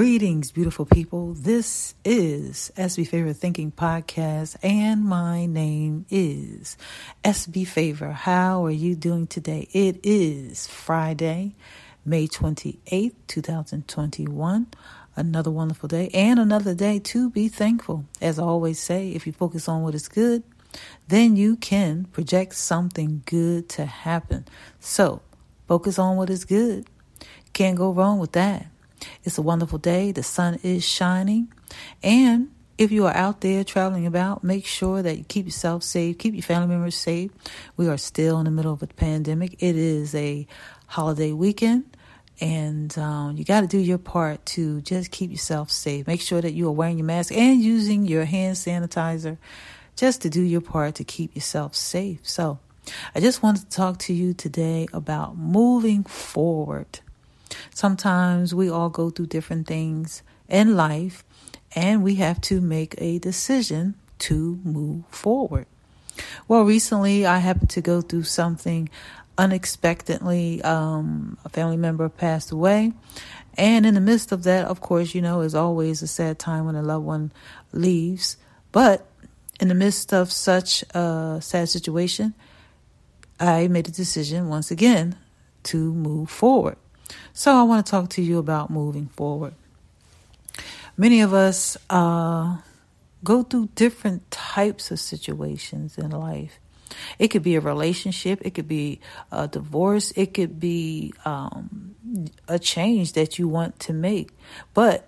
Greetings, beautiful people. This is SB Favorite Thinking Podcast, and my name is SB Favor. How are you doing today? It is Friday, May 28th, 2021. Another wonderful day and another day to be thankful. As I always say, if you focus on what is good, then you can project something good to happen. So focus on what is good. Can't go wrong with that. It's a wonderful day. The sun is shining. And if you are out there traveling about, make sure that you keep yourself safe, keep your family members safe. We are still in the middle of a pandemic. It is a holiday weekend, and you got to do your part to just keep yourself safe. Make sure that you are wearing your mask and using your hand sanitizer just to do your part to keep yourself safe. So I just wanted to talk to you today about moving forward. Sometimes we all go through different things in life, and we have to make a decision to move forward. Well, recently I happened to go through something unexpectedly. A family member passed away. And in the midst of that, of course, you know, is always a sad time when a loved one leaves. But in the midst of such a sad situation, I made a decision once again to move forward. So I want to talk to you about moving forward. Many of us go through different types of situations in life. It could be a relationship. It could be a divorce. It could be a change that you want to make. But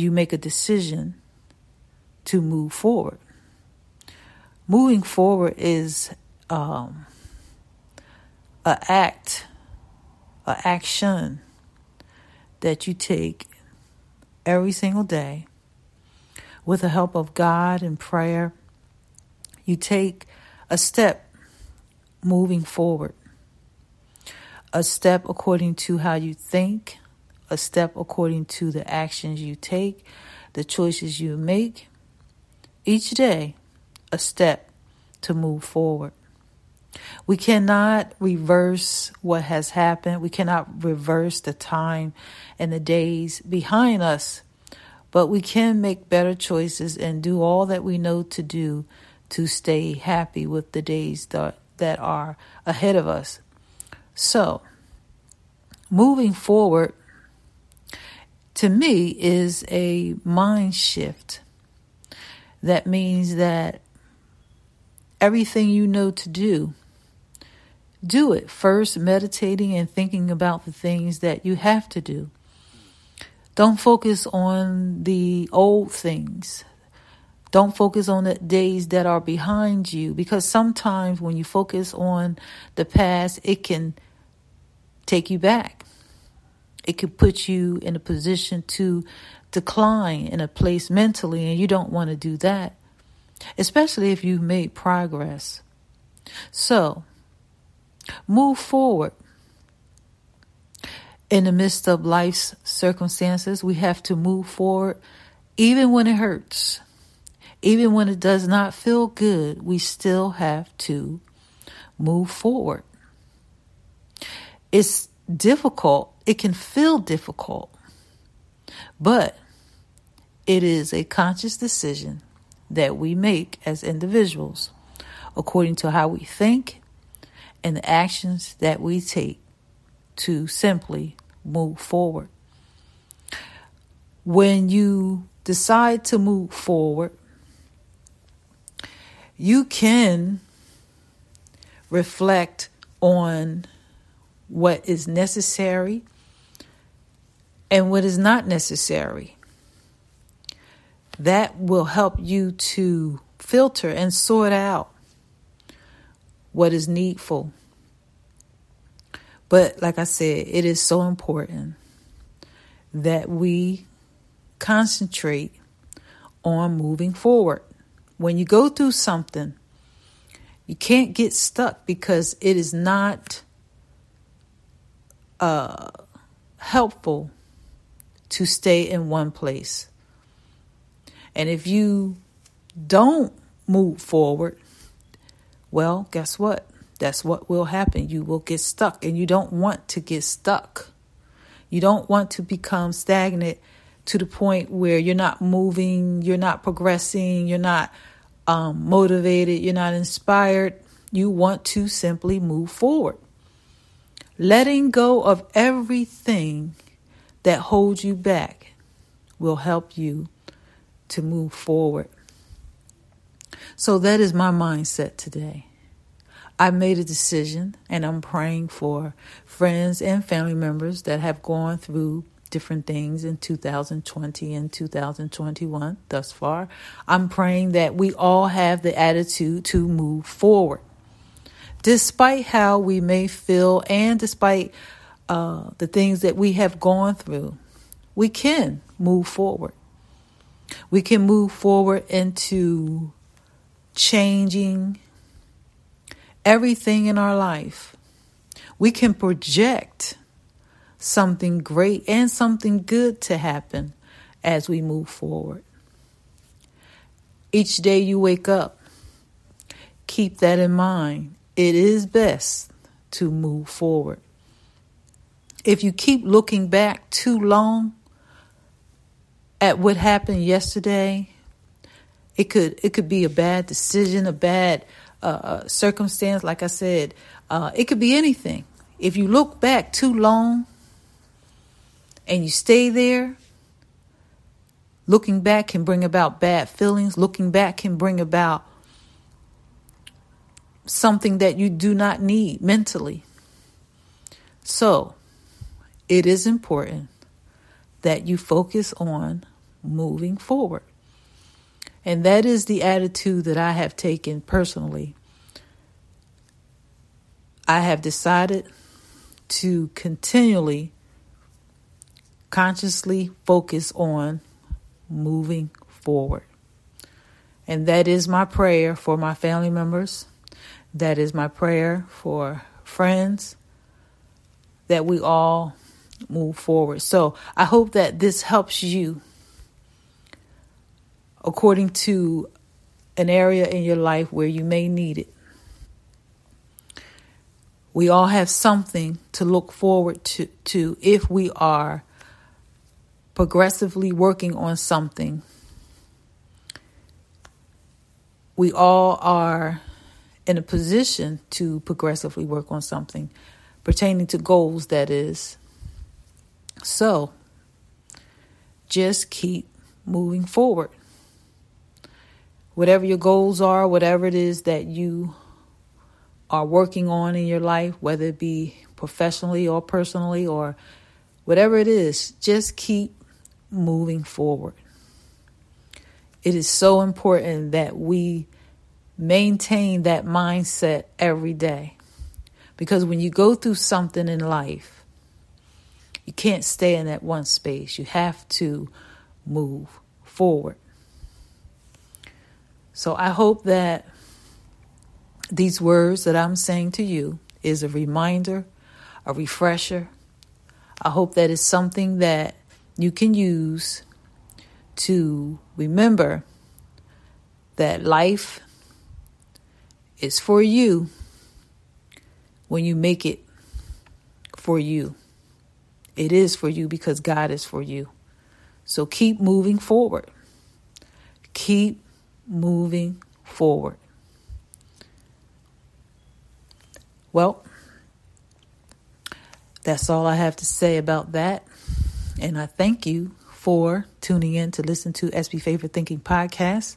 you make a decision to move forward. Moving forward is an action that you take every single day with the help of God and prayer. You take a step moving forward, a step according to how you think, a step according to the actions you take, the choices you make. Each day, a step to move forward. We cannot reverse what has happened. We cannot reverse the time and the days behind us, but we can make better choices and do all that we know to do to stay happy with the days that are ahead of us. So, moving forward, to me, is a mind shift. That means that everything you know to do, do it first, meditating and thinking about the things that you have to do. Don't focus on the old things. Don't focus on the days that are behind you, because sometimes when you focus on the past, it can take you back. It could put you in a position to decline in a place mentally, and you don't want to do that, especially if you've made progress. So move forward. In the midst of life's circumstances, we have to move forward even when it hurts. Even when it does not feel good, we still have to move forward. It's difficult. It can feel difficult, but it is a conscious decision that we make as individuals according to how we think and the actions that we take to simply move forward. When you decide to move forward, you can reflect on what is necessary and what is not necessary. That will help you to filter and sort out what is needful. But like I said, it is so important that we concentrate on moving forward. When you go through something, you can't get stuck, because it is not helpful to stay in one place. And if you don't move forward, well, guess what? That's what will happen. You will get stuck, and you don't want to get stuck. You don't want to become stagnant to the point where you're not moving, you're not progressing, you're not motivated, you're not inspired. You want to simply move forward. Letting go of everything that holds you back will help you to move forward. So that is my mindset today. I made a decision, and I'm praying for friends and family members that have gone through different things in 2020 and 2021 thus far. I'm praying that we all have the attitude to move forward. Despite how we may feel and despite the things that we have gone through, we can move forward. We can move forward into changing everything in our life. We can project something great and something good to happen as we move forward. Each day you wake up, keep that in mind. It is best to move forward. If you keep looking back too long at what happened yesterday, it could be a bad decision, a bad circumstance. Like I said, it could be anything. If you look back too long and you stay there, looking back can bring about bad feelings. Looking back can bring about something that you do not need mentally. So it is important that you focus on moving forward. And that is the attitude that I have taken personally. I have decided to continually consciously focus on moving forward. And that is my prayer for my family members. That is my prayer for friends, that we all move forward. So I hope that this helps you according to an area in your life where you may need it. We all have something to look forward to if we are progressively working on something. We all are in a position to progressively work on something pertaining to goals, that is. So just keep moving forward. Whatever your goals are, whatever it is that you are working on in your life, whether it be professionally or personally or whatever it is, just keep moving forward. It is so important that we maintain that mindset every day, because when you go through something in life, you can't stay in that one space. You have to move forward. So I hope that these words that I'm saying to you is a reminder, a refresher. I hope that it's something that you can use to remember that life is for you when you make it for you. It is for you because God is for you. So keep moving forward. Keep moving forward. Well, that's all I have to say about that. And I thank you for tuning in to listen to SB Favorite Thinking Podcast.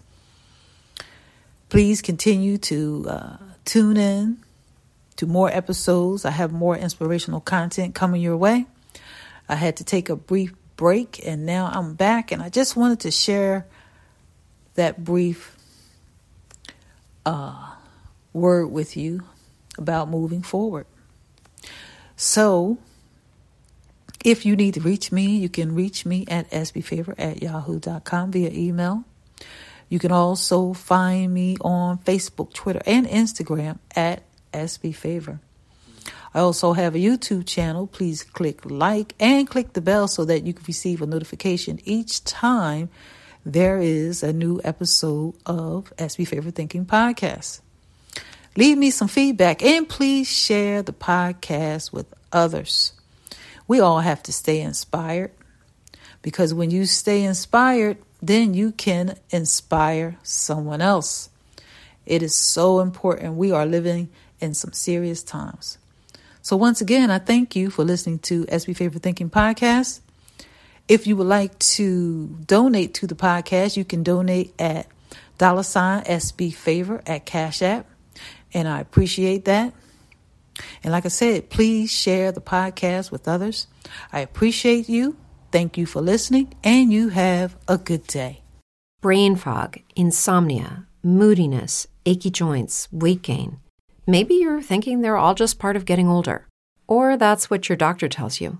Please continue to tune in to more episodes. I have more inspirational content coming your way. I had to take a brief break and now I'm back, and I just wanted to share that brief word with you about moving forward. So if you need to reach me, you can reach me at sbfavorite@yahoo.com via email. You can also find me on Facebook, Twitter, and Instagram at SBFavor. I also have a YouTube channel. Please click like and click the bell so that you can receive a notification each time there is a new episode of SB Favorite Thinking Podcast. Leave me some feedback and please share the podcast with others. We all have to stay inspired, because when you stay inspired, then you can inspire someone else. It is so important. We are living in some serious times. So once again, I thank you for listening to SB Favorite Thinking Podcast. If you would like to donate to the podcast, you can donate at $SBFavor at Cash App. And I appreciate that. And like I said, please share the podcast with others. I appreciate you. Thank you for listening, and you have a good day. Brain fog, insomnia, moodiness, achy joints, weight gain. Maybe you're thinking they're all just part of getting older, or that's what your doctor tells you.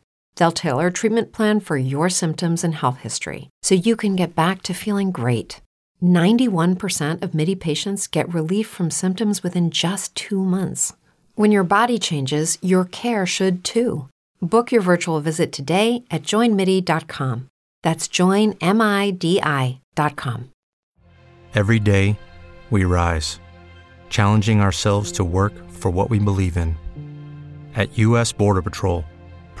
They'll tailor a treatment plan for your symptoms and health history so you can get back to feeling great. 91% of Midi patients get relief from symptoms within just 2 months. When your body changes, your care should too. Book your virtual visit today at joinmidi.com. That's joinmidi.com. Every day, we rise, challenging ourselves to work for what we believe in. At U.S. Border Patrol,